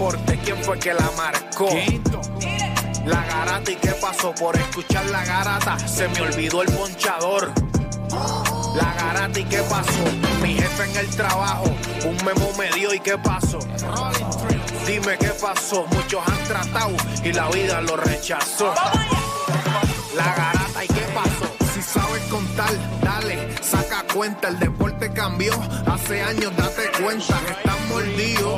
deporte, quién fue que la marcó. Quinto. La garata y qué pasó por escuchar la garata, se me olvidó el ponchador. La garata y qué pasó, mi jefe en el trabajo, un memo me dio y qué pasó. Dime qué pasó, muchos han tratado y la vida lo rechazó. La garata y qué pasó. Si sabes contar, dale, saca cuenta, el deporte cambió, hace años date cuenta, están mordidos,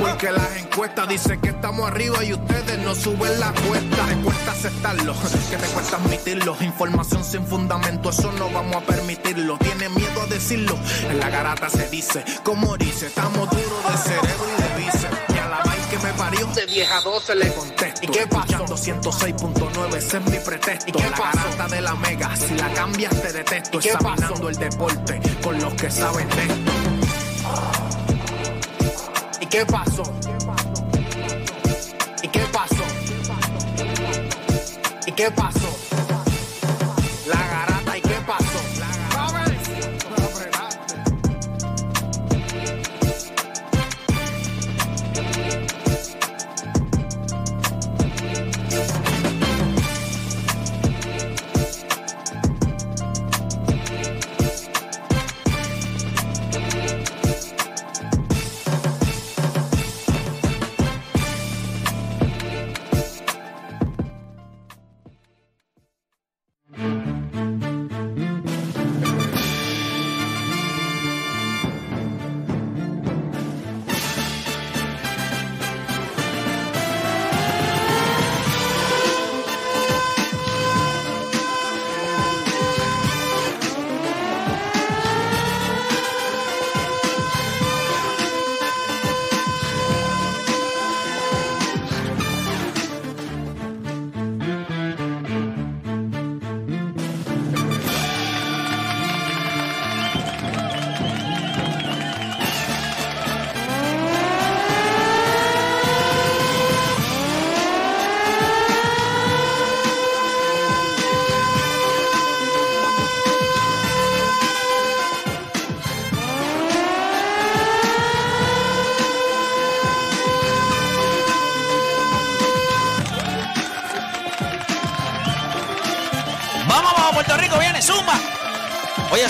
porque las encuestas dicen que estamos arriba y ustedes no suben la cuesta, te cuesta aceptarlo, que te cuesta admitirlo, información sin fundamento, eso no vamos a permitirlo, tienen miedo a decirlo, en la garata se dice, como dice, estamos duros de cerebro y de bíceps. Me parió de 10 a 12 le contesto. ¿Y qué pasó? 106.9, ese es mi pretexto. ¿Y qué pasó? La garata de la mega, si la cambias te detesto. Examinando pasó? El deporte con los que saben de esto. ¿Y qué pasó? ¿Y qué pasó? ¿Y qué pasó? La garata, ¿y qué pasó?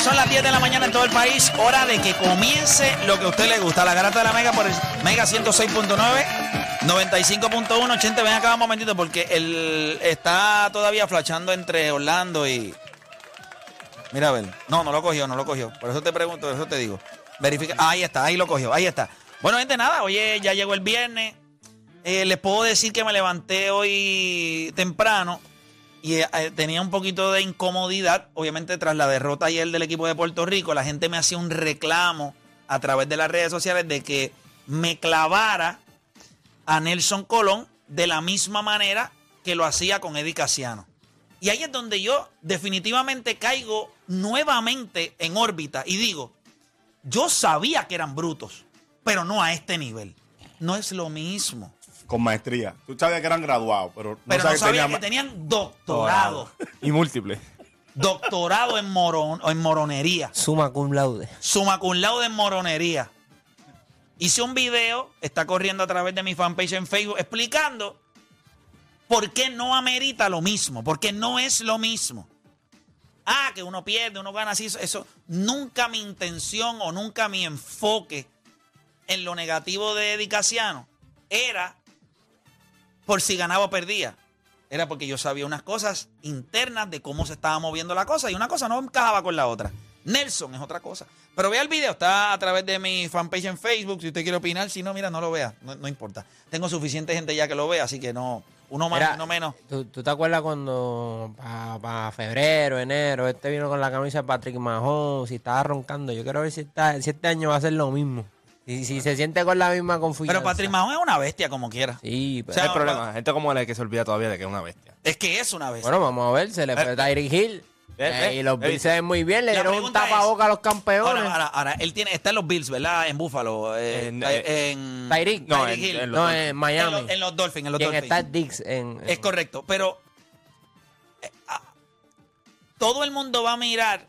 Son las 10 de la mañana en todo el país, hora de que comience lo que a usted le gusta. La garata de la Mega por el Mega 106.9, 95.1, 80. Ven acá un momentito porque él está todavía flashando entre Orlando y... Mira, a ver. No, no lo cogió. Por eso te pregunto, por eso te digo. Verifica. Ah, ahí está, ahí lo cogió, ahí está. Bueno, gente, nada, oye, ya llegó el viernes. Les puedo decir que me levanté hoy temprano. Y tenía un poquito de incomodidad, obviamente tras la derrota ayer del equipo de Puerto Rico, la gente me hacía un reclamo a través de las redes sociales de que me clavara a Nelson Colón de la misma manera que lo hacía con Eddie Casiano. Y ahí es donde yo definitivamente caigo nuevamente en órbita y digo, yo sabía que eran brutos, pero no a este nivel. No es lo mismo. Con maestría. Tú sabías que eran graduados, pero no sabías que tenían doctorado. Y múltiples. Doctorado en moronería. Summa cum laude. Summa cum laude en moronería. Hice un video, está corriendo a través de mi fanpage en Facebook, explicando por qué no amerita lo mismo, por qué no es lo mismo. Ah, que uno pierde, uno gana, así, eso. Nunca mi intención o nunca mi enfoque en lo negativo de Eddie Casiano era por si ganaba o perdía. Era porque yo sabía unas cosas internas de cómo se estaba moviendo la cosa y una cosa no encajaba con la otra. Nelson es otra cosa. Pero vea el video, está a través de mi fanpage en Facebook. Si usted quiere opinar, si no, mira, no lo vea. No importa. Tengo suficiente gente ya que lo vea, así que no, uno más, uno menos. ¿Tú te acuerdas cuando para febrero, enero, este vino con la camisa de Patrick Mahomes y estaba roncando? Yo quiero ver si este año va a ser lo mismo. Y si se siente con la misma confianza. Pero Patrick Mahomes es una bestia como quiera. Sí, pero o sea, el problema. Gente como la que se olvida todavía de que es una bestia. Es que es una bestia. Bueno, vamos a ver, se le fue Tyreek Hill. Y los Bills se ven muy bien, le dieron un tapaboca a los campeones. Ahora, él está en los Bills, ¿verdad? En Buffalo. En Tyreek. No, en Miami. En los Dolphins. Y en Stat Dix. Es correcto, pero todo el mundo va a mirar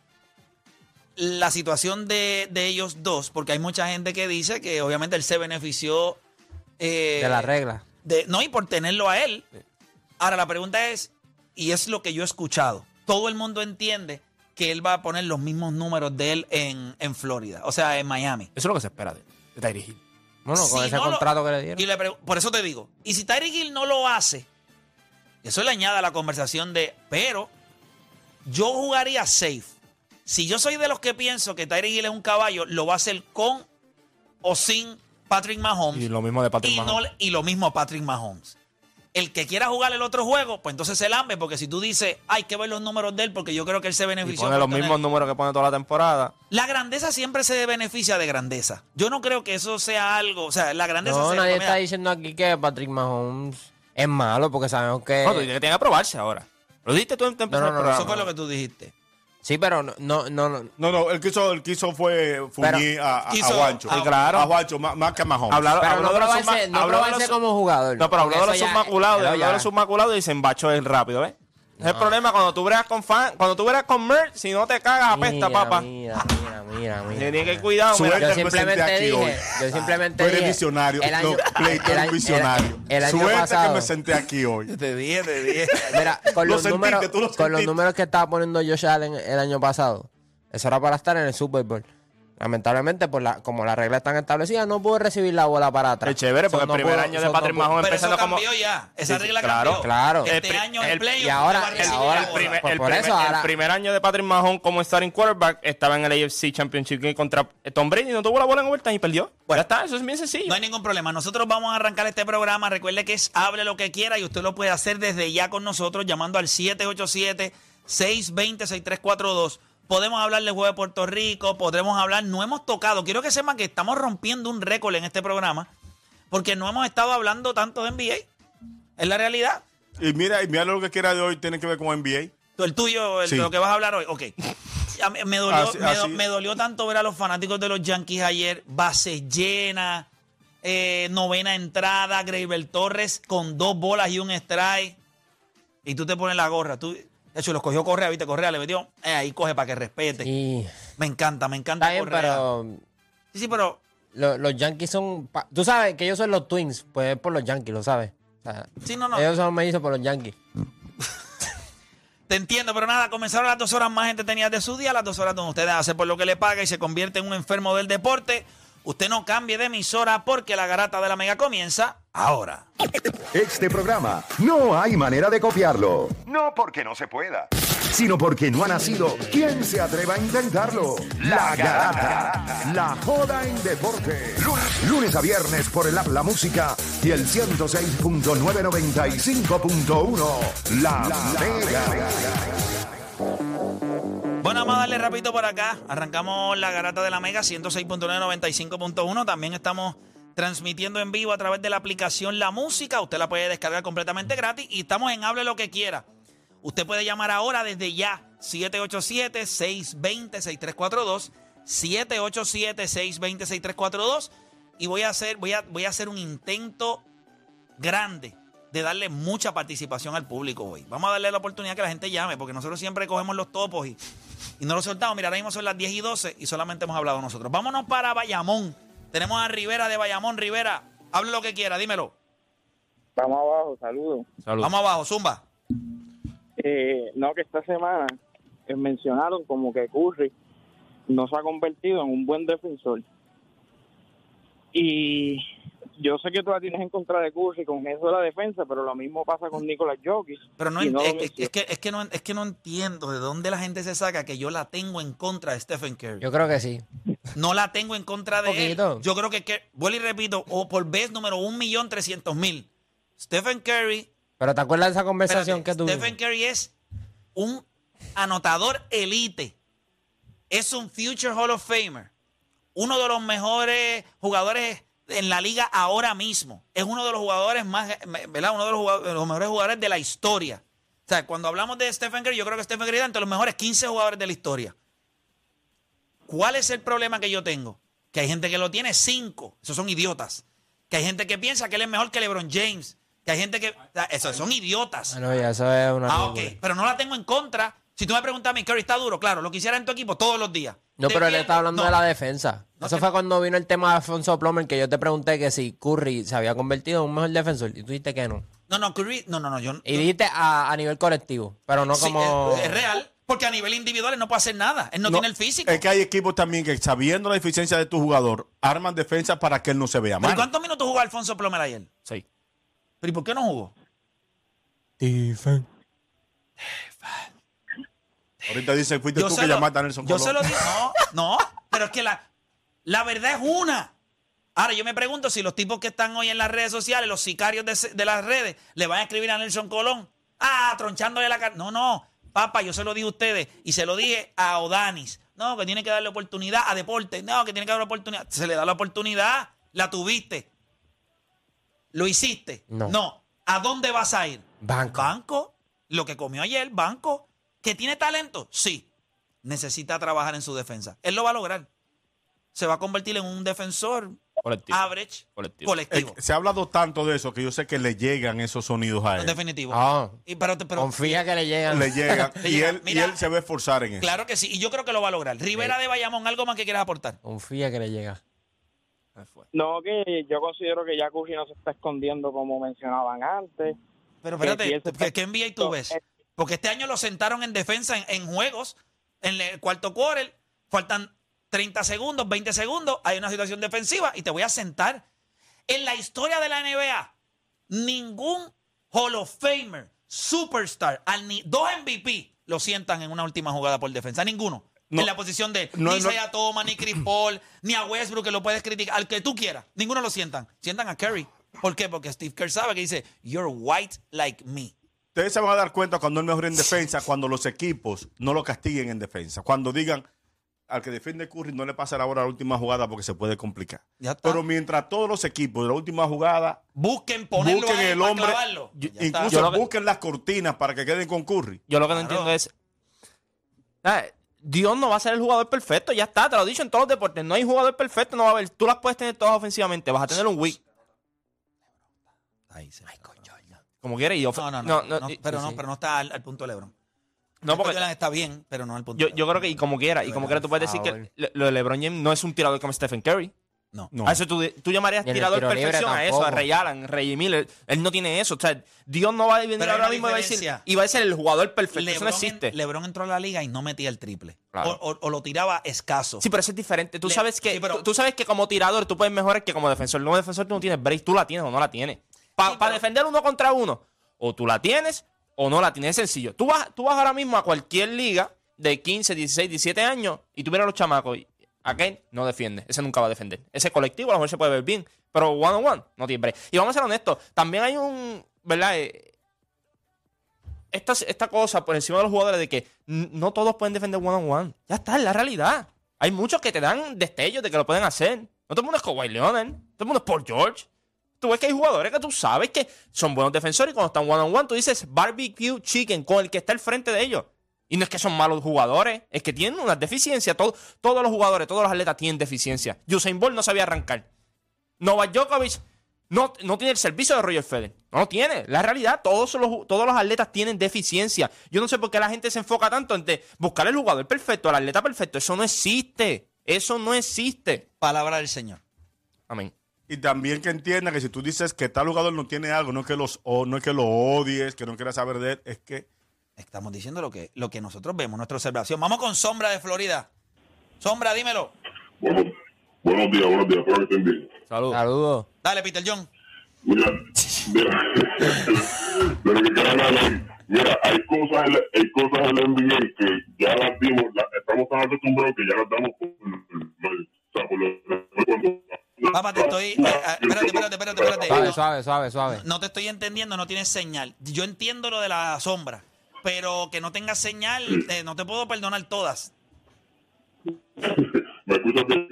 la situación de ellos dos, porque hay mucha gente que dice que obviamente él se benefició de la regla. No, y por tenerlo a él. Ahora la pregunta es, y es lo que yo he escuchado, todo el mundo entiende que él va a poner los mismos números de él en Florida, o sea, en Miami. Eso es lo que se espera de Tyreek Hill. Bueno, con ese contrato que le dieron. Y por eso te digo, y si Tyreek Hill no lo hace, eso le añade a la conversación de, pero yo jugaría safe. Si yo soy de los que pienso que Tyreek Hill es un caballo, lo va a hacer con o sin Patrick Mahomes. Y lo mismo de Patrick Mahomes. Y lo mismo Patrick Mahomes. El que quiera jugar el otro juego, pues entonces se lambe, porque si tú dices, hay que ver los números de él, porque yo creo que él se benefició. Y pone los mismos números que pone toda la temporada. La grandeza siempre se beneficia de grandeza. Yo no creo que eso sea algo, o sea, la grandeza... No, nadie está diciendo aquí que Patrick Mahomes es malo, porque sabemos que... No, tú dices que tiene que probarse ahora. Lo dijiste tú en temporada. No, eso fue lo que tú dijiste. Sí, pero no. No, el que hizo fue fuñir a Juancho. Claro. A Juancho, más que a Mahomes. Pero no probarse como jugador. No, pero habló de los submaculados. Habló de los submaculados y se embachó él rápido, ¿ves? No. Es el problema cuando tú bregas con fan, cuando tú bregas con Mer, si no te cagas, apesta, papá. Mira. Tienes que cuidado. Yo simplemente dije. Tú eres visionario. Tú eres visionario. Suerte que me senté aquí hoy. Te dije. Mira, con los números que estaba poniendo Josh Allen el año pasado, eso era para estar en el Super Bowl. Lamentablemente, como las reglas están establecidas, no pudo recibir la bola para atrás. Es chévere, porque el primer año de Patrick Mahomes empezando como... Pero eso cambió ya. Esa regla cambió. Claro. Este año en playoff. Y ahora el primer año de Patrick Mahomes como starting quarterback estaba en el AFC Championship contra Tom Brady y no tuvo la bola en overtime y perdió. Bueno, ya está, eso es bien sencillo. No hay ningún problema. Nosotros vamos a arrancar este programa. Recuerde que es Hable Lo Que Quiera y usted lo puede hacer desde ya con nosotros llamando al 787-620-6342. Podemos hablar del juego de Puerto Rico, podremos hablar, no hemos tocado. Quiero que sepan que estamos rompiendo un récord en este programa porque no hemos estado hablando tanto de NBA. Es la realidad. Y mira lo que quiera de hoy tiene que ver con NBA. El tuyo, sí. Lo que vas a hablar hoy. Ok. Me dolió tanto ver a los fanáticos de los Yankees ayer. Base llena, novena entrada, Greivel Torres con 2 bolas y 1 strike. Y tú te pones la gorra, tú... De hecho, los cogió Correa, ¿viste? Correa le metió, ahí coge para que respete. Sí. Me encanta bien, Correa. Pero... Sí, pero... Los Yankees son... Tú sabes que ellos son los Twins, pues es por los Yankees, lo sabes. O sea, sí, no. Ellos son mellizos por los Yankees. Te entiendo, pero nada, comenzaron las 2 horas más entretenidas de su día, las 2 horas donde usted hace por lo que le paga y se convierte en un enfermo del deporte. Usted no cambie de emisora porque la garata de la Mega comienza ahora. Este programa no hay manera de copiarlo. No porque no se pueda, sino porque no ha nacido. ¿Quién se atreva a intentarlo? La garata. La joda en deporte. Lunes a viernes por el app La Música y el 106.995.1. La Mega. Bueno, vamos a darle rapidito por acá. Arrancamos la garata de la Mega 106.995.1. También estamos transmitiendo en vivo a través de la aplicación La Música. Usted la puede descargar completamente gratis y estamos en Hable Lo Que Quiera. Usted puede llamar ahora desde ya 787-620-6342. 787-620-6342. Y voy a hacer un intento grande de darle mucha participación al público hoy. Vamos a darle la oportunidad que la gente llame, porque nosotros siempre cogemos los topos y no los soltamos. Mira, ahora mismo son las 10 y 12 y solamente hemos hablado nosotros. Vámonos para Bayamón. Tenemos a Rivera de Bayamón. Rivera, hable lo que quiera, dímelo. Vamos abajo, saludos. Vamos abajo, zumba. No, que esta semana mencionaron como que Curry no se ha convertido en un buen defensor. Y... yo sé que tú la tienes en contra de Curry con eso de la defensa, pero lo mismo pasa con Nicolás Jokic. Pero no no entiendo de dónde la gente se saca que yo la tengo en contra de Stephen Curry. Yo creo que sí. No la tengo en contra de él. Yo creo que vuelvo y repito, o por vez número 1.300.000. Stephen Curry. Pero ¿te acuerdas de esa conversación que tuvimos? Stephen Curry es un anotador elite. Es un future Hall of Famer. Uno de los mejores jugadores en la liga ahora mismo. Es uno de los jugadores más, ¿verdad? Uno de los mejores jugadores de la historia. O sea, cuando hablamos de Stephen Curry, yo creo que Stephen Curry es entre los mejores 15 jugadores de la historia. ¿Cuál es el problema que yo tengo? Que hay gente que lo tiene 5. Esos son idiotas. Que hay gente que piensa que él es mejor que LeBron James. Que hay gente que... O sea, esos son idiotas. Bueno, ya eso es una... Ah, ok. Pero no la tengo en contra. Si tú me preguntas a mí, Curry está duro, claro, lo quisiera en tu equipo todos los días. No, pero él está hablando de la defensa. Eso fue cuando vino el tema de Alfonso Plummer, que yo te pregunté que si Curry se había convertido en un mejor defensor y tú dijiste que no. No, Curry, no. Y dijiste a nivel colectivo, pero no como... Sí, es real, porque a nivel individual él no puede hacer nada. Él no tiene el físico. Es que hay equipos también que, sabiendo la deficiencia de tu jugador, arman defensa para que él no se vea mal. ¿Y cuántos minutos jugó Alfonso Plummer ayer? 6. ¿Pero y por qué no jugó? Stephen. Ahorita dice, fuiste tú que llamaste a Nelson Colón. Yo se lo digo, no, pero es que la verdad es una. Ahora, yo me pregunto si los tipos que están hoy en las redes sociales, los sicarios de las redes, le van a escribir a Nelson Colón, tronchándole la cara. No, papá, yo se lo dije a ustedes y se lo dije a Odanis. No, que tiene que darle oportunidad a Deportes. No, que tiene que darle oportunidad. Se le da la oportunidad, la tuviste. Lo hiciste. No. ¿A dónde vas a ir? Banco. Lo que comió ayer, banco. ¿Que tiene talento? Sí. Necesita trabajar en su defensa. Él lo va a lograr. Se va a convertir en un defensor colectivo. Se ha hablado tanto de eso que yo sé que le llegan esos sonidos a él. En definitivo. Pero confía que le llegan. Le llegan. Él se va a esforzar en eso. Claro que sí. Y yo creo que lo va a lograr. Rivera de Bayamón, ¿algo más que quieras aportar? Confía que le llega. No, que yo considero que ya Curry no se está escondiendo como mencionaban antes. Pero espérate, ¿qué NBA tú ves? Porque este año lo sentaron en defensa en juegos, en el cuarto quarter, faltan 30 segundos, 20 segundos, hay una situación defensiva y te voy a sentar. En la historia de la NBA, ningún Hall of Famer, superstar, dos MVP lo sientan en una última jugada por defensa, ninguno. No, en la posición de Isaiah Thomas, ni Chris Paul, ni a Westbrook, que lo puedes criticar, al que tú quieras, ninguno lo sientan. Sientan a Curry. ¿Por qué? Porque Steve Kerr sabe que dice, you're white like me. Ustedes se van a dar cuenta cuando él mejore en defensa, cuando los equipos no lo castiguen en defensa. Cuando digan, al que defiende Curry no le pasará ahora la última jugada porque se puede complicar. Pero mientras todos los equipos de la última jugada busquen ponerlo, busquen el hombre, incluso busquen las cortinas para que queden con Curry. Yo lo que no entiendo es, Dios no va a ser el jugador perfecto, ya está, te lo he dicho en todos los deportes, no hay jugador perfecto, no va a haber, tú las puedes tener todas ofensivamente, vas a tener un weak. Ahí se como quiere y yo pero no está al punto de LeBron. No, porque está bien, pero no al punto. Yo creo que y como quiera, tú puedes decir que lo de LeBron James no es un tirador como Stephen Curry. No. A eso tú llamarías tirador perfección a eso, a Ray Allen, Reggie Miller. Él no tiene eso. O sea, Dios no va a venir ahora mismo y va a ser el jugador perfecto. LeBron, eso no existe. LeBron entró a la liga y no metía el triple. Claro. O lo tiraba escaso. Sí, pero eso es diferente. Tú sabes que como tirador tú puedes mejorar que como defensor. No, defensor tú no tienes break. Tú la tienes o no la tienes. Para defender uno contra uno, o tú la tienes o no la tienes, es sencillo. Tú vas ahora mismo a cualquier liga de 15, 16, 17 años y tú miras a los chamacos, aquel no defiende, ese nunca va a defender. Ese colectivo a lo mejor se puede ver bien, pero one on one no tiene break. Y vamos a ser honestos, también hay un, ¿verdad? Esta cosa por encima de los jugadores de que no todos pueden defender one on one. Ya está, es la realidad. Hay muchos que te dan destellos de que lo pueden hacer. No todo el mundo es Kawhi Leonard, todo el mundo es Paul George. Tú ves que hay jugadores que tú sabes que son buenos defensores y cuando están one-on-one tú dices barbecue chicken con el que está al frente de ellos. Y no es que son malos jugadores, es que tienen una deficiencia. Todos los jugadores, todos los atletas tienen deficiencia. Usain Bolt no sabía arrancar. Novak Djokovic no tiene el servicio de Roger Federer. No lo tiene. La realidad, todos los atletas tienen deficiencia. Yo no sé por qué la gente se enfoca tanto en buscar el jugador perfecto, el atleta perfecto. Eso no existe. Eso no existe. Palabra del Señor. Amén. Y también que entienda que si tú dices que tal jugador no tiene algo, no es que lo odies, que no quieras saber de él, es que... Estamos diciendo lo que nosotros vemos, nuestra observación. Vamos con Sombra de Florida. Sombra, dímelo. Buenos días, espero que estén bien. Saludos. Dale, Peter John. Mira, pero que mira, hay cosas en la NBA que ya las vimos, estamos tan acostumbrados que ya las damos por Papá, te estoy... Espérate. Suave. No te estoy entendiendo, no tienes señal. Yo entiendo lo de la sombra, pero que no tengas señal, no te puedo perdonar todas. ¿Me escuchas bien?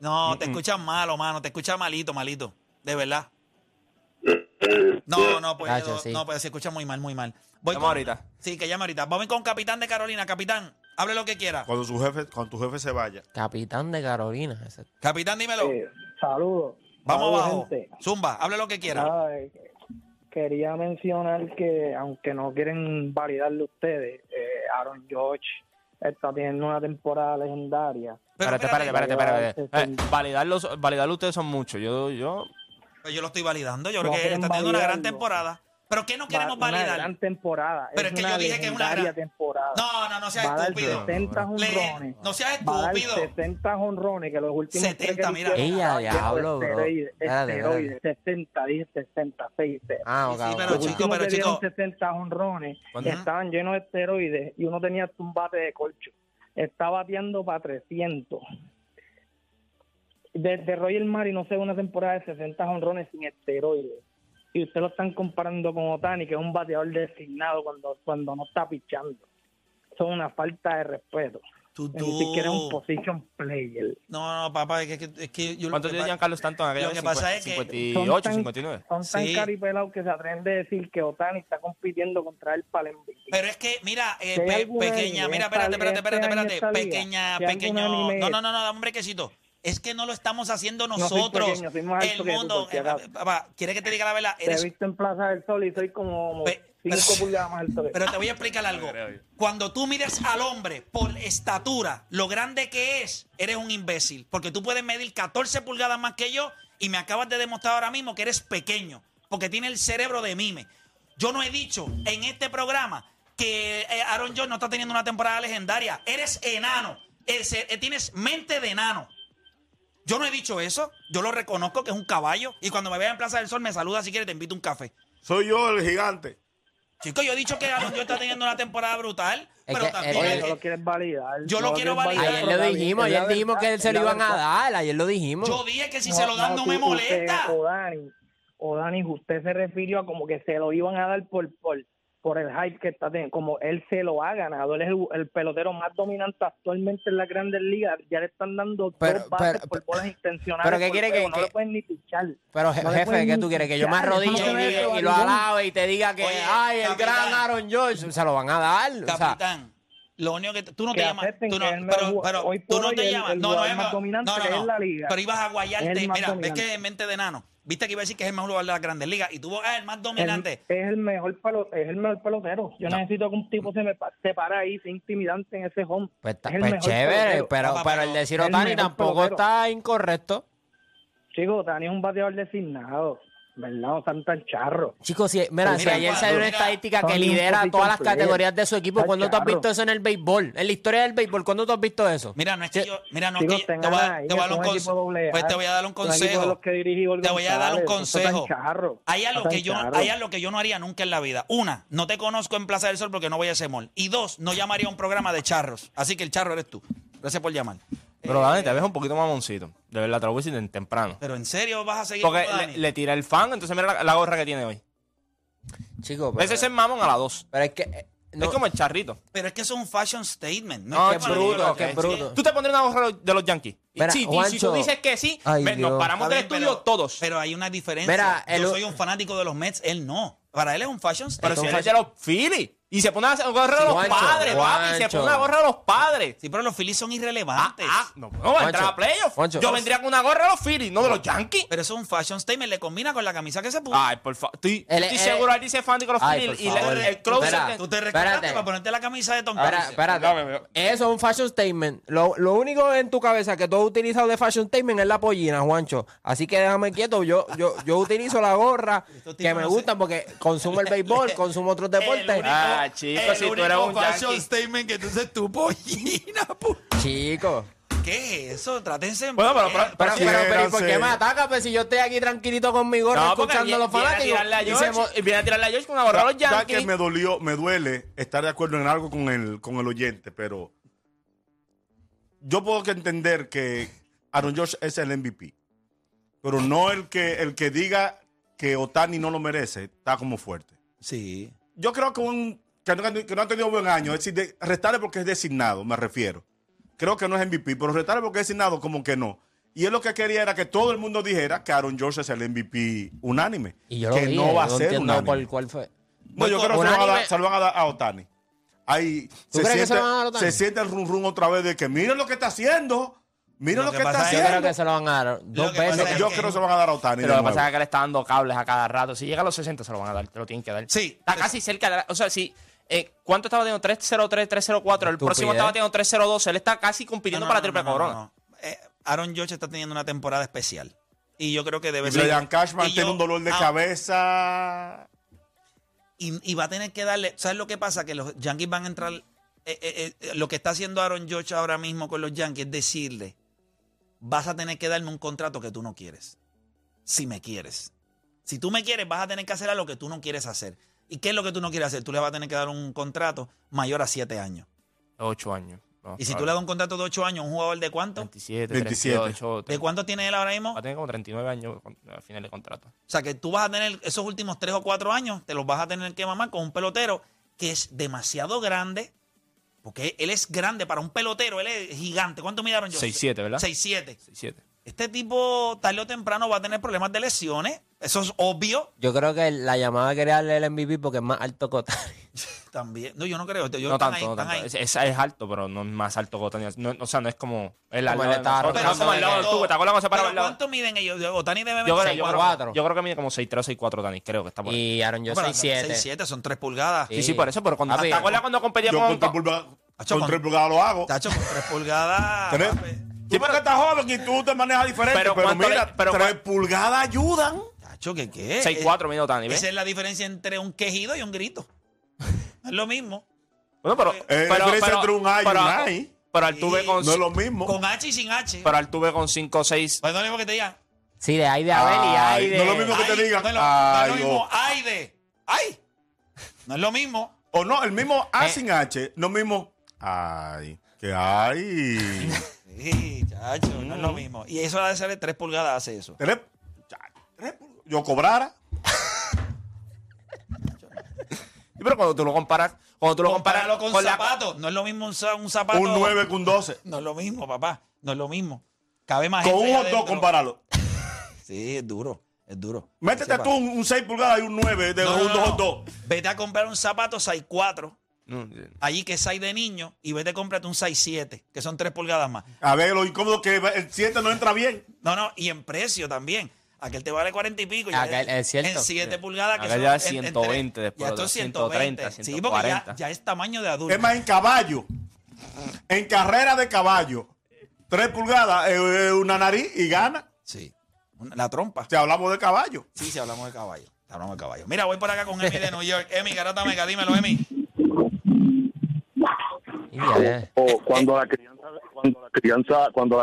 No, te escuchas malo, mano. Te escuchas malito. De verdad. No, pues se escucha muy mal. Llama ahorita. Sí, que llame ahorita. Vamos con Capitán de Carolina. Capitán, hable lo que quiera. Cuando tu jefe se vaya. Capitán de Carolina. Exacto. Capitán, dímelo. Saludos. Vamos abajo. Gente. Zumba, hable lo que quiera. Quería mencionar que, aunque no quieren validarlo ustedes, Aaron Judge está teniendo una temporada legendaria. Espérate. Validarlo ustedes son muchos. Yo lo estoy validando. Yo creo que está teniendo una gran temporada. ¿Pero qué no queremos validar? Gran temporada. Pero es que yo dije que es una gran temporada. No seas estúpido. 70 jonrones. No seas estúpido. 70 jonrones, que los últimos 70, mira. Ella, diablo, bro. Esteroides, 60, dije 66. Ah, ok. Pero, chico. 70 jonrones estaban llenos de esteroides y uno tenía un bate de corcho. Está bateando para 300. Desde Roger Maris no se ve una temporada de 60 jonrones sin esteroides. Y ustedes lo están comparando con Ohtani, que es un bateador designado cuando no está pichando. Eso es una falta de respeto. Ni siquiera es un position player. No, papá, es que yo... ¿Cuántos tiene Giancarlo Stanton? Lo que pasa es que... 58, 59. Son tan caripelados que se atreven de decir que Ohtani está compitiendo contra él para el MVP. Pero es que, mira, espérate. Pequeño... No, dame un brequecito. Es que no lo estamos haciendo nosotros. No soy pequeño, soy más alto el mundo. Que tú, papá, ¿quieres que te diga la verdad? Te he visto en Plaza del Sol y soy como 5 pulgadas más alto. Pero te voy a explicar algo. Cuando tú miras al hombre por estatura, lo grande que es, eres un imbécil. Porque tú puedes medir 14 pulgadas más que yo y me acabas de demostrar ahora mismo que eres pequeño. Porque tiene el cerebro de mime. Yo no he dicho en este programa que Aaron Judge no está teniendo una temporada legendaria. Eres enano. Tienes mente de enano. Yo no he dicho eso, yo lo reconozco que es un caballo y cuando me vea en Plaza del Sol me saluda si quieres, te invito a un café. Soy yo el gigante. Chico, yo he dicho que Aaron Judge está teniendo una temporada brutal, pero también... Oye, no lo quieres validar. Yo lo quiero validar. Ayer dijimos que se lo iban a dar, ayer lo dijimos. Yo dije que si se lo dan no me molesta. Ohtani, usted se refirió a como que se lo iban a dar por el hype que está teniendo, como él se lo ha ganado, él es el pelotero más dominante actualmente en las Grandes Ligas, ya le están dando dos bases por bolas intencionales. Pero ¿qué quiere que no le pueden ni pichar? Pero jefe, ¿qué tú quieres? Que yo me arrodille y lo alabe y te diga que el gran Aaron Judge se lo van a dar. Capitán, lo único que tú no te llamas, pero ibas a guayarte, mira, ves que es mente de nano. Viste que iba a decir que es el mejor jugador de las Grandes Ligas y tú el más dominante. Es el mejor pelotero. Yo necesito que un tipo se para ahí, sea intimidante en ese home. Pues chévere, pero el decir Ohtani tampoco pelotero. Está incorrecto. Chico, Ohtani es un bateador designado. ¿Verdad? O Santa el charro. Chicos, si ayer salió una estadística que lidera todas las categorías de su equipo, ¿cuándo tú has visto eso en el béisbol? En la historia del béisbol, ¿cuándo tú has visto eso? Mira, no es que yo... Mira, no es que te voy a dar un consejo. Pues te voy a dar un consejo. Te voy a dar un consejo. Hay algo que yo no haría nunca en la vida. Una, no te conozco en Plaza del Sol porque no voy a ese mall. Y dos, no llamaría a un programa de charros. Así que el charro eres tú. Gracias por llamar. Pero Dani, te ves un poquito mamoncito. De verdad, te lo voy a decir temprano. Pero en serio vas a seguir. Porque le tira el fan, entonces mira la gorra que tiene hoy. Chico, pero... Ese es el mamón a la 2. Pero es que... no, es como el charrito. Pero es que eso es un fashion statement. No, es bruto, que es bruto. Tú te pondrías una gorra de los Yankees. Mira, si tú dices que sí, nos paramos del estudio todos. Pero hay una diferencia. Mira, yo soy un fanático de los Mets, él no. Para él es un fashion statement. Pero si él es de los Phillies. Y se pone una gorra de los padres, papi. Se pone una gorra de los padres. Sí, pero los Phillies son irrelevantes. No, entra a playoff. Yo vendría con una gorra de los Phillies, no de los Yankees. Pero eso es un fashion statement. Le combina con la camisa que se puso. Ay, por favor. Estoy seguro, él dice fan de los Phillies. Y el closer. Tú te rescataste para ponerte la camisa de Tom Brady. Espérate. Eso es un fashion statement. Lo único en tu cabeza que tú has utilizado de fashion statement es la pollina, Juancho. Así que déjame quieto. Yo utilizo la gorra que me gusta porque consumo el béisbol, consumo otros deportes. Chicos, si tú eres un fashion statement que tú dices tu pollina, Chicos. ¿Qué es eso? Trátense. Bueno, pero ¿por qué me ataca? Pues si yo estoy aquí tranquilito con mi gorra escuchando a los fanáticos. Viene a tirarle a George con la gorra de los Yankees. Que me duele estar de acuerdo en algo con el oyente, pero yo puedo entender que Aaron George es el MVP, pero no el que diga que Ohtani no lo merece, está como fuerte. Sí. Yo creo que no ha tenido buen año. Es decir, restarle porque es designado, me refiero. Creo que no es MVP, pero restarle porque es designado, como que no. Y él lo que quería era que todo el mundo dijera que Aaron George es el MVP unánime. Y yo que no va a ser unánime. ¿Cuál fue? No, yo creo que se lo van a dar a Ohtani. Ahí se siente el rum otra vez de que miren lo que está haciendo. Mira lo que está haciendo. Yo creo que se lo van a dar dos veces. Yo creo que se lo van a dar a Ohtani. Pero lo que pasa es que le está dando cables a cada rato. Si llega a los 60 se lo van a dar, te lo tienen que dar. Sí. Está casi cerca. O sea, si ¿Cuánto estaba teniendo? 3-0-3, 3-0-4. El próximo estaba teniendo 3-0-2. Él está casi compitiendo para triple corona. Aaron Judge está teniendo una temporada especial. Y yo creo que debe ser. Brian Cashman tiene un dolor de cabeza. Y va a tener que darle. ¿Sabes lo que pasa? Que los Yankees van a entrar. Lo que está haciendo Aaron Judge ahora mismo con los Yankees es decirle: vas a tener que darme un contrato que tú no quieres. Si me quieres. Si tú me quieres, vas a tener que hacer algo que tú no quieres hacer. ¿Y qué es lo que tú no quieres hacer? Tú le vas a tener que dar un contrato mayor a 7 años. 8 años. No, y si tú le das un contrato de 8 años, ¿un jugador de cuánto? 27. 38, ¿de cuánto tiene él ahora mismo? Va a tener como 39 años al final del contrato. O sea, que tú vas a tener esos últimos 3 o 4 años, te los vas a tener que mamar con un pelotero que es demasiado grande, porque él es grande para un pelotero, él es gigante. ¿Cuánto midieron yo? 6'7", ¿verdad? 6'7". Este tipo, tarde o temprano, va a tener problemas de lesiones. Eso es obvio. Yo creo que la llamada que darle el MVP porque es más alto que Ohtani. También. No, yo no creo. Yo no tanto, ahí, no tanto. Es alto, pero no es más alto que Ohtani. No, o sea, no es como... El como él está... Como al lado tú, ¿te acuerdas? Pero ¿cuánto miden ellos? Ohtani debe medir 6'4". Yo creo que mide como 6'3 o 6'4 Ohtani, creo que está por ahí. Y Aaron Judge 6'7". 6'7", son 3 pulgadas. Sí, sí, por eso, pero cuando... ¿Te acuerdas cuando competía con... Con 3 pulgadas lo hago. Tacho, con 3 pulgadas... Sí, porque estás joven y tú te manejas diferente, pero mira, 3 pulgadas ayudan. Tacho, ¿qué? 6'4", mira Ohtani. Esa es la diferencia entre un quejido y un grito. No es lo mismo. Bueno, pero entre un A y un ay. Pero Altuve con... No es lo mismo. Con H y sin H. Pero Altuve con 5 o 6. Pues no es lo mismo que te digan. Sí, de ay de Abel y ay de... No es lo mismo que te digan. No es lo mismo ay de... Ay. No es lo mismo. O no, el mismo A sin H. No es lo mismo... Ay. Que ay... Sí, chacho, no es lo mismo. Y eso debe ser de 3 pulgadas, hace eso. ¿Tres pulgadas? Yo cobrara. Pero cuando tú lo comparas, con zapatos, no es lo mismo un zapato. Un 9 con un 12. No es lo mismo, papá. No es lo mismo. Cabe más. Con un 2 compáralo. Sí, es duro. Es duro. Métete tú un 6 pulgadas y un 9 de un 2 o 2. Vete a comprar un zapato 6'4". Allí que es 6 de niño y vete cómprate un 6'7", que son 3 pulgadas más. A ver, lo incómodo que el 7 no entra bien. No, y en precio también. Aquel te vale 40 y pico. Y aquel, es cierto. En 7 pulgadas. Aquel que ya es 120 después. Ya esto es 120. 130, sí, porque ya es tamaño de adulto. Es más, en caballo. En carrera de caballo. 3 pulgadas, una nariz y gana. Sí. La trompa. Si hablamos de caballo. Sí, si hablamos de caballo. Mira, voy por acá con Emi de New York. Emi, garota mega, dímelo, Emi. O cuando la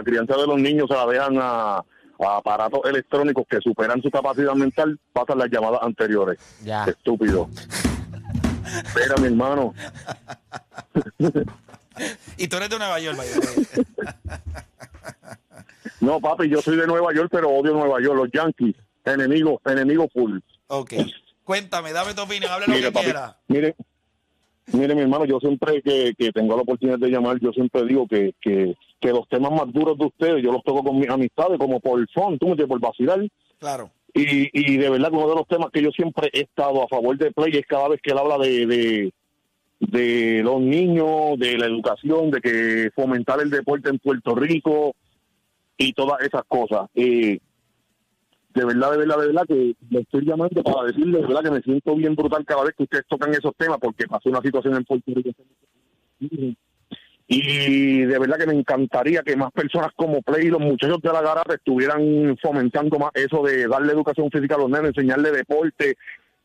crianza de los niños se la dejan a aparatos electrónicos que superan su capacidad mental, pasan las llamadas anteriores. Ya. Estúpido. Espera, mi hermano. Y tú eres de Nueva York, No, papi, yo soy de Nueva York, pero odio Nueva York. Los Yankees, enemigo full. Ok. Cuéntame, dame tu opinión, habla lo que quieras. Mire, mi hermano, yo siempre que tengo la oportunidad de llamar, yo siempre digo que los temas más duros de ustedes, yo los toco con mis amistades, como por fun, tú me entiendes, por vacilar. Claro. Y de verdad, uno de los temas que yo siempre he estado a favor de Play es cada vez que él habla de los niños, de la educación, de que fomentar el deporte en Puerto Rico y todas esas cosas. De verdad que le estoy llamando para decirle de verdad que me siento bien brutal cada vez que ustedes tocan esos temas porque pasó una situación en Puerto Rico. Y de verdad que me encantaría que más personas como Play y los muchachos de la garata estuvieran fomentando más eso de darle educación física a los nenes, enseñarle deporte,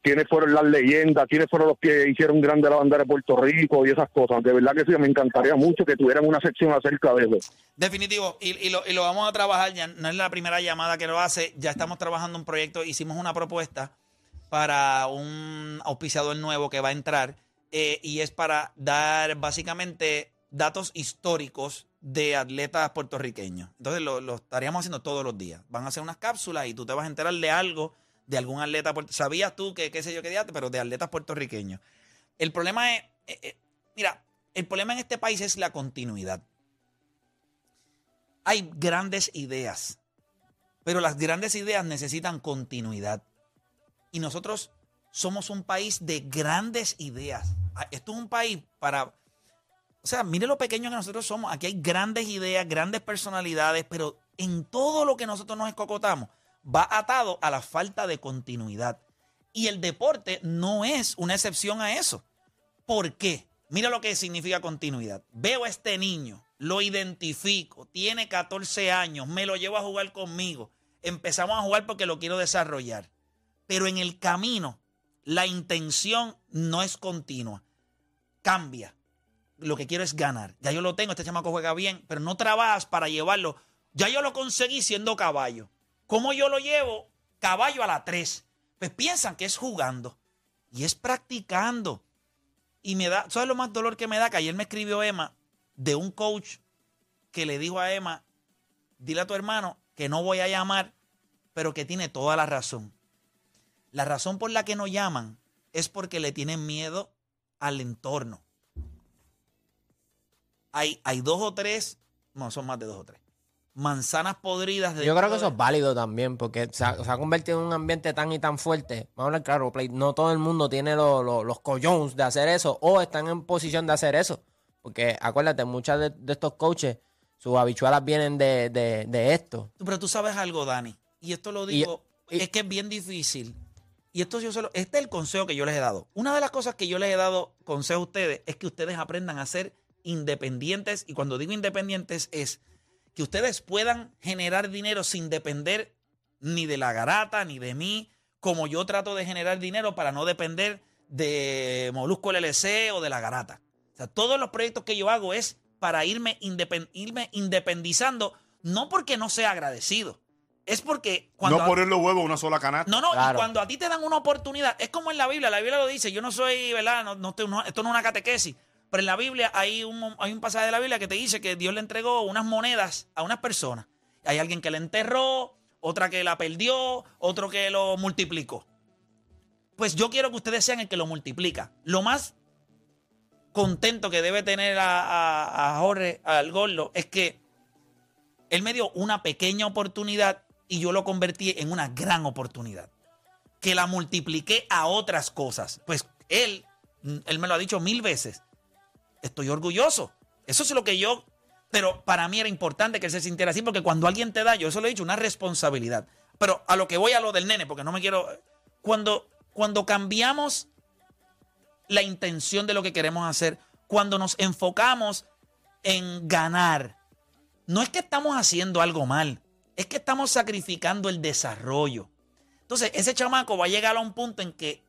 quiénes fueron las leyendas, quiénes fueron los que hicieron grande la bandera de Puerto Rico y esas cosas. De verdad que sí, me encantaría mucho que tuvieran una sección acerca de eso. Definitivo, y lo vamos a trabajar, ya no es la primera llamada que lo hace, ya estamos trabajando un proyecto, hicimos una propuesta para un auspiciador nuevo que va a entrar y es para dar básicamente datos históricos de atletas puertorriqueños. Entonces lo estaríamos haciendo todos los días. Van a hacer unas cápsulas y tú te vas a enterar de algo de algún atleta, sabías tú que qué sé yo qué día, pero de atletas puertorriqueños. El problema es, mira, el problema en este país es la continuidad. Hay grandes ideas, pero las grandes ideas necesitan continuidad. Y nosotros somos un país de grandes ideas. Esto es un país para... O sea, mire lo pequeño que nosotros somos. Aquí hay grandes ideas, grandes personalidades, pero en todo lo que nosotros nos escocotamos va atado a la falta de continuidad. Y el deporte no es una excepción a eso. ¿Por qué? Mira lo que significa continuidad. Veo a este niño, lo identifico, tiene 14 años, me lo llevo a jugar conmigo. Empezamos a jugar porque lo quiero desarrollar. Pero en el camino, la intención no es continua. Cambia. Lo que quiero es ganar. Ya yo lo tengo, este chamaco juega bien, pero no trabajas para llevarlo. Ya yo lo conseguí siendo caballo. ¿Cómo yo lo llevo? Caballo a la 3. Pues piensan que es jugando. Y es practicando. Y me da, ¿sabes lo más dolor que me da? Que ayer me escribió Emma de un coach que le dijo a Emma, dile a tu hermano que no voy a llamar, pero que tiene toda la razón. La razón por la que no llaman es porque le tienen miedo al entorno. Hay dos o tres, no, son más de dos o tres, manzanas podridas. Yo creo que eso es válido también, porque se ha convertido en un ambiente tan y tan fuerte. Vamos a hablar claro, Play, no todo el mundo tiene los collones de hacer eso o están en posición de hacer eso. Porque acuérdate, muchas de estos coaches, sus habichuelas vienen de esto. Pero tú sabes algo, Dani, y esto lo digo, es que es bien difícil. Y esto este es el consejo que yo les he dado. Una de las cosas que yo les he dado consejo a ustedes es que ustedes aprendan a ser independientes, y cuando digo independientes es que ustedes puedan generar dinero sin depender ni de la garata ni de mí, como yo trato de generar dinero para no depender de Molusco LLC o de la garata. O sea, todos los proyectos que yo hago es para irme independizando, no porque no sea agradecido, es porque cuando no poner los huevos a una sola canasta. No, claro. Y cuando a ti te dan una oportunidad, es como en la Biblia lo dice, yo no soy, ¿verdad? Esto no es una catequesis. Pero en la Biblia hay un pasaje de la Biblia que te dice que Dios le entregó unas monedas a unas personas. Hay alguien que la enterró, otra que la perdió, otro que lo multiplicó. Pues yo quiero que ustedes sean el que lo multiplica. Lo más contento que debe tener a Jorge, al Gordo, es que él me dio una pequeña oportunidad y yo lo convertí en una gran oportunidad. Que la multipliqué a otras cosas. Pues él me lo ha dicho 1000 veces. Estoy orgulloso. Eso es lo que yo... Pero para mí era importante que él se sintiera así, porque cuando alguien te da, yo eso lo he dicho, una responsabilidad. Pero a lo que voy, a lo del nene, porque no me quiero... Cuando cambiamos la intención de lo que queremos hacer, cuando nos enfocamos en ganar, no es que estamos haciendo algo mal, es que estamos sacrificando el desarrollo. Entonces, ese chamaco va a llegar a un punto en que,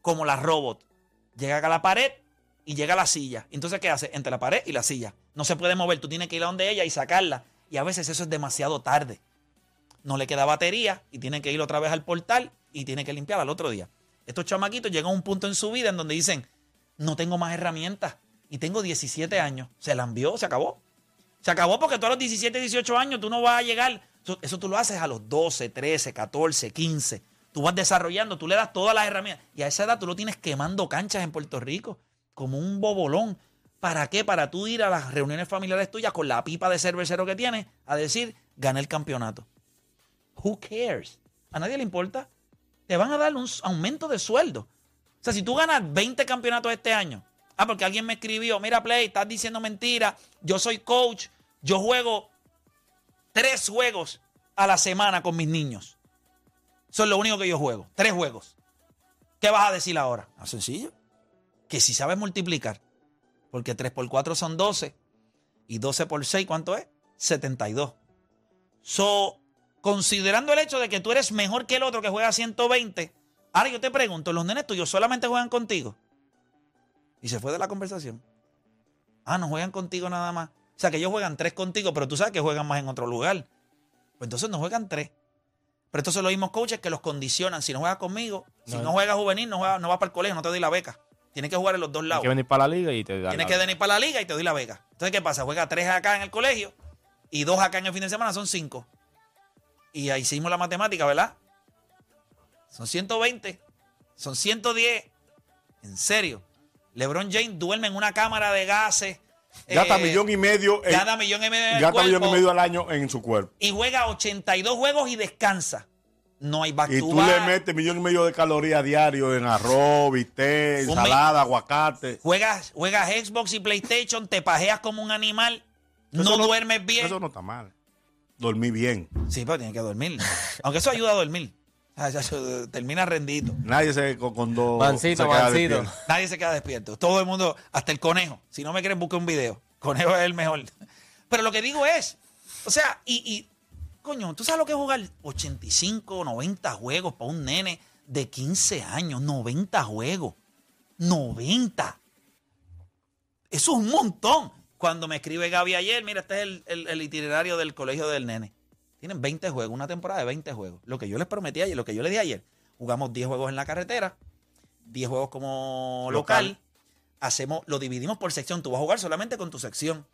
como la robot, llega a la pared, y llega a la silla. Entonces, ¿qué hace? Entre la pared y la silla. No se puede mover. Tú tienes que ir a donde ella y sacarla. Y a veces eso es demasiado tarde. No le queda batería y tiene que ir otra vez al portal y tiene que limpiar al otro día. Estos chamaquitos llegan a un punto en su vida en donde dicen, no tengo más herramientas y tengo 17 años. Se la envió, se acabó. Se acabó porque tú a los 17, 18 años tú no vas a llegar. Eso tú lo haces a los 12, 13, 14, 15. Tú vas desarrollando, tú le das todas las herramientas. Y a esa edad tú lo tienes quemando canchas en Puerto Rico. Como un bobolón. ¿Para qué? Para tú ir a las reuniones familiares tuyas con la pipa de cervecero que tienes a decir, gané el campeonato. Who cares? A nadie le importa. Te van a dar un aumento de sueldo. O sea, si tú ganas 20 campeonatos este año. Ah, porque alguien me escribió, mira Play, estás diciendo mentira. Yo soy coach. Yo juego 3 juegos a la semana con mis niños. Eso es lo único que yo juego. 3 juegos. ¿Qué vas a decir ahora? Ah, sencillo. Que si sabes multiplicar, porque 3 por 4 son 12, y 12 por 6, ¿cuánto es? 72. So, considerando el hecho de que tú eres mejor que el otro que juega 120, ahora yo te pregunto, ¿los nenes tuyos solamente juegan contigo? Y se fue de la conversación. Ah, no juegan contigo nada más. O sea, que ellos juegan 3 contigo, pero tú sabes que juegan más en otro lugar. Pues entonces no juegan 3. Pero estos son los mismos coaches que los condicionan. Si no juegas conmigo, si no juegas juvenil, no vas para el colegio, no te doy la beca. Tienes que jugar en los dos lados. Tienes que venir para la liga y te doy la beca. Entonces, ¿qué pasa? Juega 3 acá en el colegio y 2 acá en el fin de semana, son 5. Y ahí hicimos la matemática, ¿verdad? Son 120, son 110. En serio. LeBron James duerme en una cámara de gases. Gasta $1,500,000. Gasta $1,500,000. Gasta $1,500,000 al año en su cuerpo. Y juega 82 juegos y descansa. No hay back to back. Y tú le metes $1,500,000 de calorías diario en arroz, bistec, ensalada, aguacate. Juegas Xbox y PlayStation, te pajeas como un animal, no duermes bien. Eso no está mal. Dormí bien. Sí, pero tienes que dormir. Aunque eso ayuda a dormir. Termina rendito. Nadie se cuando Mancito. Nadie se queda despierto. Todo el mundo, hasta el conejo. Si no me quieren, busque un video. Conejo es el mejor. Pero lo que digo es, o sea, coño, ¿tú sabes lo que es jugar 85, 90 juegos para un nene de 15 años? 90 juegos. 90. Eso es un montón. Cuando me escribe Gaby ayer, mira, este es el itinerario del colegio del nene. Tienen 20 juegos, una temporada de 20 juegos. Lo que yo les prometí ayer, lo que yo les di ayer, jugamos 10 juegos en la carretera, 10 juegos como local. Lo dividimos por sección. Tú vas a jugar solamente con tu sección.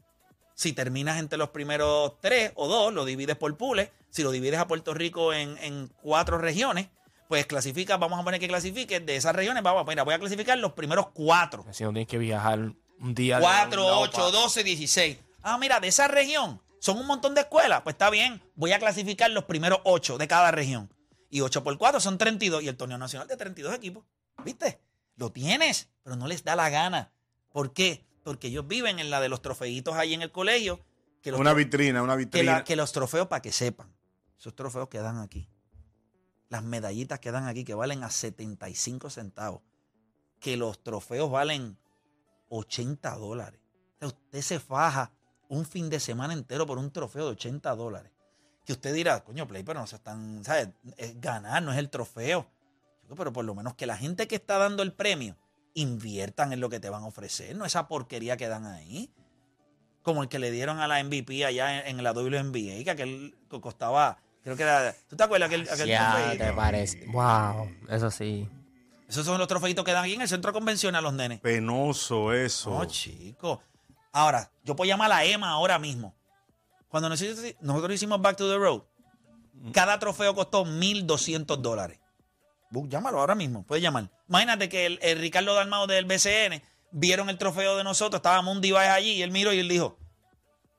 Si terminas entre los primeros 3 o 2, lo divides por pools. Si lo divides a Puerto Rico en 4 regiones, pues clasificas, vamos a poner que clasifiques de esas regiones, voy a clasificar los primeros 4. Si no tienes que viajar un día. 4, 8, 12, 16. Ah, mira, de esa región. Son un montón de escuelas. Pues está bien, voy a clasificar los primeros 8 de cada región. Y 8 por 4 son 32. Y el torneo nacional de 32 equipos. ¿Viste? Lo tienes, pero no les da la gana. ¿Por qué? Porque ellos viven en la de los trofeitos ahí en el colegio. Que los una vitrina. Que los trofeos, para que sepan, esos trofeos quedan aquí. Las medallitas quedan aquí, que valen a 75 centavos. Que los trofeos valen $80. O sea, usted se faja un fin de semana entero por un trofeo de $80. Que usted dirá, coño, Play, pero no se están, ¿sabes? Es ganar, no es el trofeo. Pero por lo menos que la gente que está dando el premio inviertan en lo que te van a ofrecer, no esa porquería que dan ahí. Como el que le dieron a la MVP allá en la WNBA, que aquel costaba, creo que era, ¿tú te acuerdas aquel trofeito? Te parece. Wow, eso sí. Esos son los trofeitos que dan ahí en el centro de convención a los nenes. Penoso eso. No, chico. Ahora, yo puedo llamar a Emma ahora mismo. Cuando nosotros hicimos Back to the Road, cada trofeo costó $1,200. Llámalo ahora mismo, puedes llamar. Imagínate que el Ricardo Dalmao del BCN vieron el trofeo de nosotros, estaba Mundi Baez allí, y él miró y él dijo,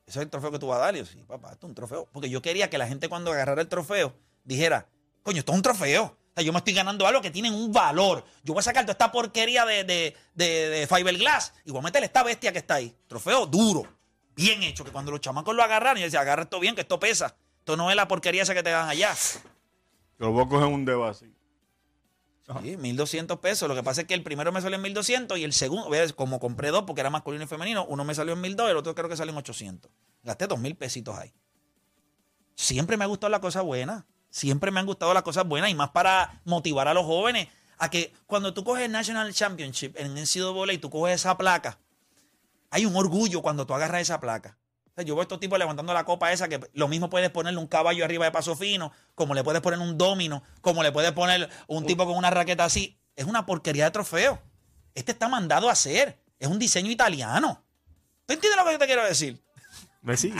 ¿ese es el trofeo que tú vas a dar? Y yo, sí, papá, esto es un trofeo. Porque yo quería que la gente cuando agarrara el trofeo dijera, coño, esto es un trofeo. O sea, yo me estoy ganando algo que tiene un valor. Yo voy a sacar toda esta porquería de fiberglass y voy a meterle esta bestia que está ahí. Trofeo duro, bien hecho, que cuando los chamacos lo agarraron, y decían, agarra esto bien, que esto pesa. Esto no es la porquería esa que te dan allá. Lo voy a coger un deba así. Sí, $1,200. Lo que pasa es que el primero me salió en $1,200 y el segundo, como compré 2 porque era masculino y femenino, uno me salió en $1,200 y el otro creo que salió en $800. Gasté $2,000 ahí. Siempre me ha gustado la cosa buena. Siempre me han gustado las cosas buenas, y más para motivar a los jóvenes a que cuando tú coges el National Championship en NCAA y tú coges esa placa, hay un orgullo cuando tú agarras esa placa. O sea, yo veo a estos tipos levantando la copa esa, que lo mismo puedes ponerle un caballo arriba de paso fino, como le puedes poner un domino, como le puedes poner un tipo con una raqueta así. Es una porquería de trofeo. Este está mandado a hacer. Es un diseño italiano. ¿Tú entiendes lo que yo te quiero decir? Me sigue.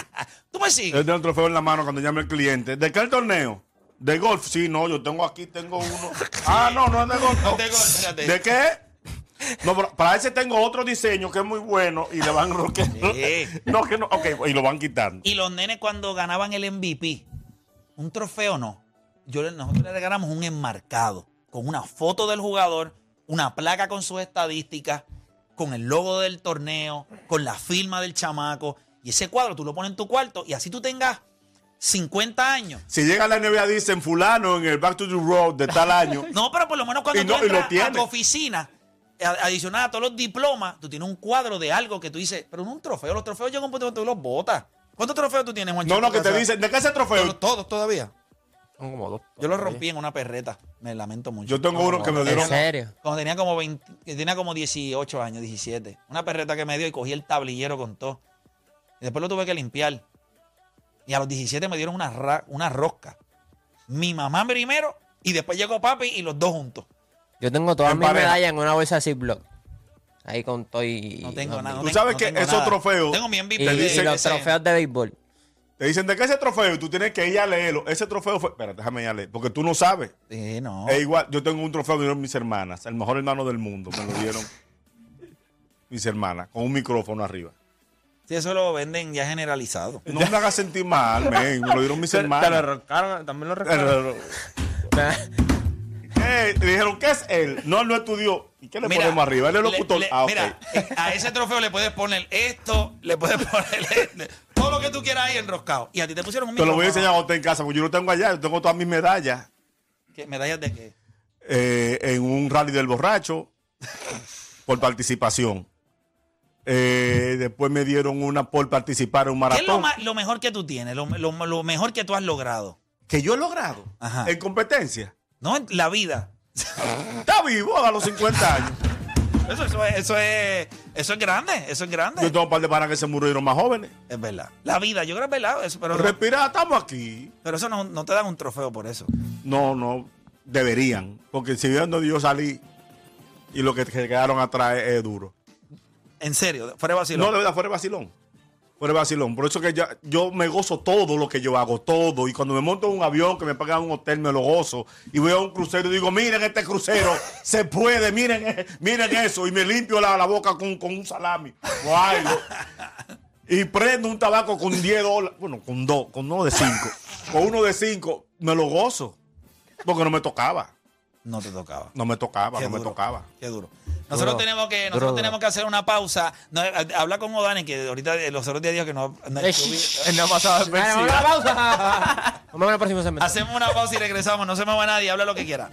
¿Tú me sigues? Yo tengo el trofeo en la mano cuando llame el cliente. ¿De qué el torneo? ¿De golf? Sí, no, yo tengo aquí, tengo uno. Ah, no, no es de golf. No. ¿De qué? No, pero para ese tengo otro diseño que es muy bueno y le van roqueando. No, que no. Ok, y lo van quitando. Y los nenes cuando ganaban el MVP, un trofeo no. Nosotros le regalamos un enmarcado con una foto del jugador, una placa con sus estadísticas, con el logo del torneo, con la firma del chamaco. Y ese cuadro tú lo pones en tu cuarto y así tú tengas 50 años. Si llega a la NBA, dicen fulano en el Back to the Road de tal año. No, pero por lo menos cuando tú entras a tu oficina, adicionada a todos los diplomas, tú tienes un cuadro de algo que tú dices, pero no un trofeo. Los trofeos llegan a un punto donde tú los botas. ¿Cuántos trofeos tú tienes, Juan? No, que te dicen, ¿de qué ese trofeo? Todos todavía. Son como 2. Yo los rompí en una perreta. Me lamento mucho. Yo tengo uno que me dieron. ¿En serio? Cuando tenía como 20, tenía como 18 años, 17. Una perreta que me dio y cogí el tablillero con todo. Y después lo tuve que limpiar. Y a los 17 me dieron una rosca. Mi mamá primero y después llegó papi y los dos juntos. Yo tengo todas mis medallas en una bolsa Ziploc. Ahí con todo y... No tengo nada. Tú sabes que esos trofeos... Tengo mi MVP. Y los trofeos de béisbol. Te dicen, ¿de qué ese trofeo? Y tú tienes que ir a leerlo. Ese trofeo fue... Espera, déjame ir a leer. Porque tú no sabes. Sí, no. Es igual. Yo tengo un trofeo que dieron mis hermanas. El mejor hermano del mundo. Me lo dieron mis hermanas. Con un micrófono arriba. Si eso lo venden ya generalizado. No me hagas sentir mal, men. Me lo dieron mis hermanos. Te lo arrancaron, también lo arrancaron. Dijeron, ¿qué es él? No, no estudió. ¿Y qué le ponemos arriba? Él es locutor. Mira, okay. A ese trofeo le puedes poner esto, le puedes poner este, todo lo que tú quieras ahí enroscado. Y a ti te pusieron un micrófono. Te lo voy a enseñar a usted en casa, porque yo no tengo allá. Yo tengo todas mis medallas. ¿Qué? ¿Medallas de qué? En un rally del borracho por participación. Después me dieron una por participar en un maratón. ¿Qué es lo mejor que tú tienes? Lo mejor que tú has logrado. ¿Que yo he logrado? Ajá. ¿En competencia? No, en la vida. Está vivo a los 50 años. Eso es grande, eso es grande. Yo tengo un par de panas que se murieron más jóvenes. Es verdad. La vida, yo creo que es verdad. Eso, pero respira, estamos aquí. Pero eso no te dan un trofeo por eso. No, deberían. Porque si bien yo salí y lo que quedaron atrás es duro. ¿En serio? ¿Fuera de vacilón? No, de verdad, fuera de vacilón. Fuera de vacilón. Por eso que yo me gozo todo lo que yo hago, todo. Y cuando me monto en un avión, que me pagan un hotel, me lo gozo. Y voy a un crucero y digo, miren este crucero, se puede, miren eso. Y me limpio la boca con un salami o algo. Y prendo un tabaco con $10. Bueno, con dos, con uno de 5. Con uno de 5, me lo gozo. Porque no me tocaba. No te tocaba. No me tocaba. Qué duro. Nosotros tenemos que hacer una pausa. Habla con Ohtani, que ahorita los otros días dijo que no ha pasado de pensión. Vamos a una pausa. Hacemos una pausa y regresamos. No se mueva nadie. Habla lo que quiera.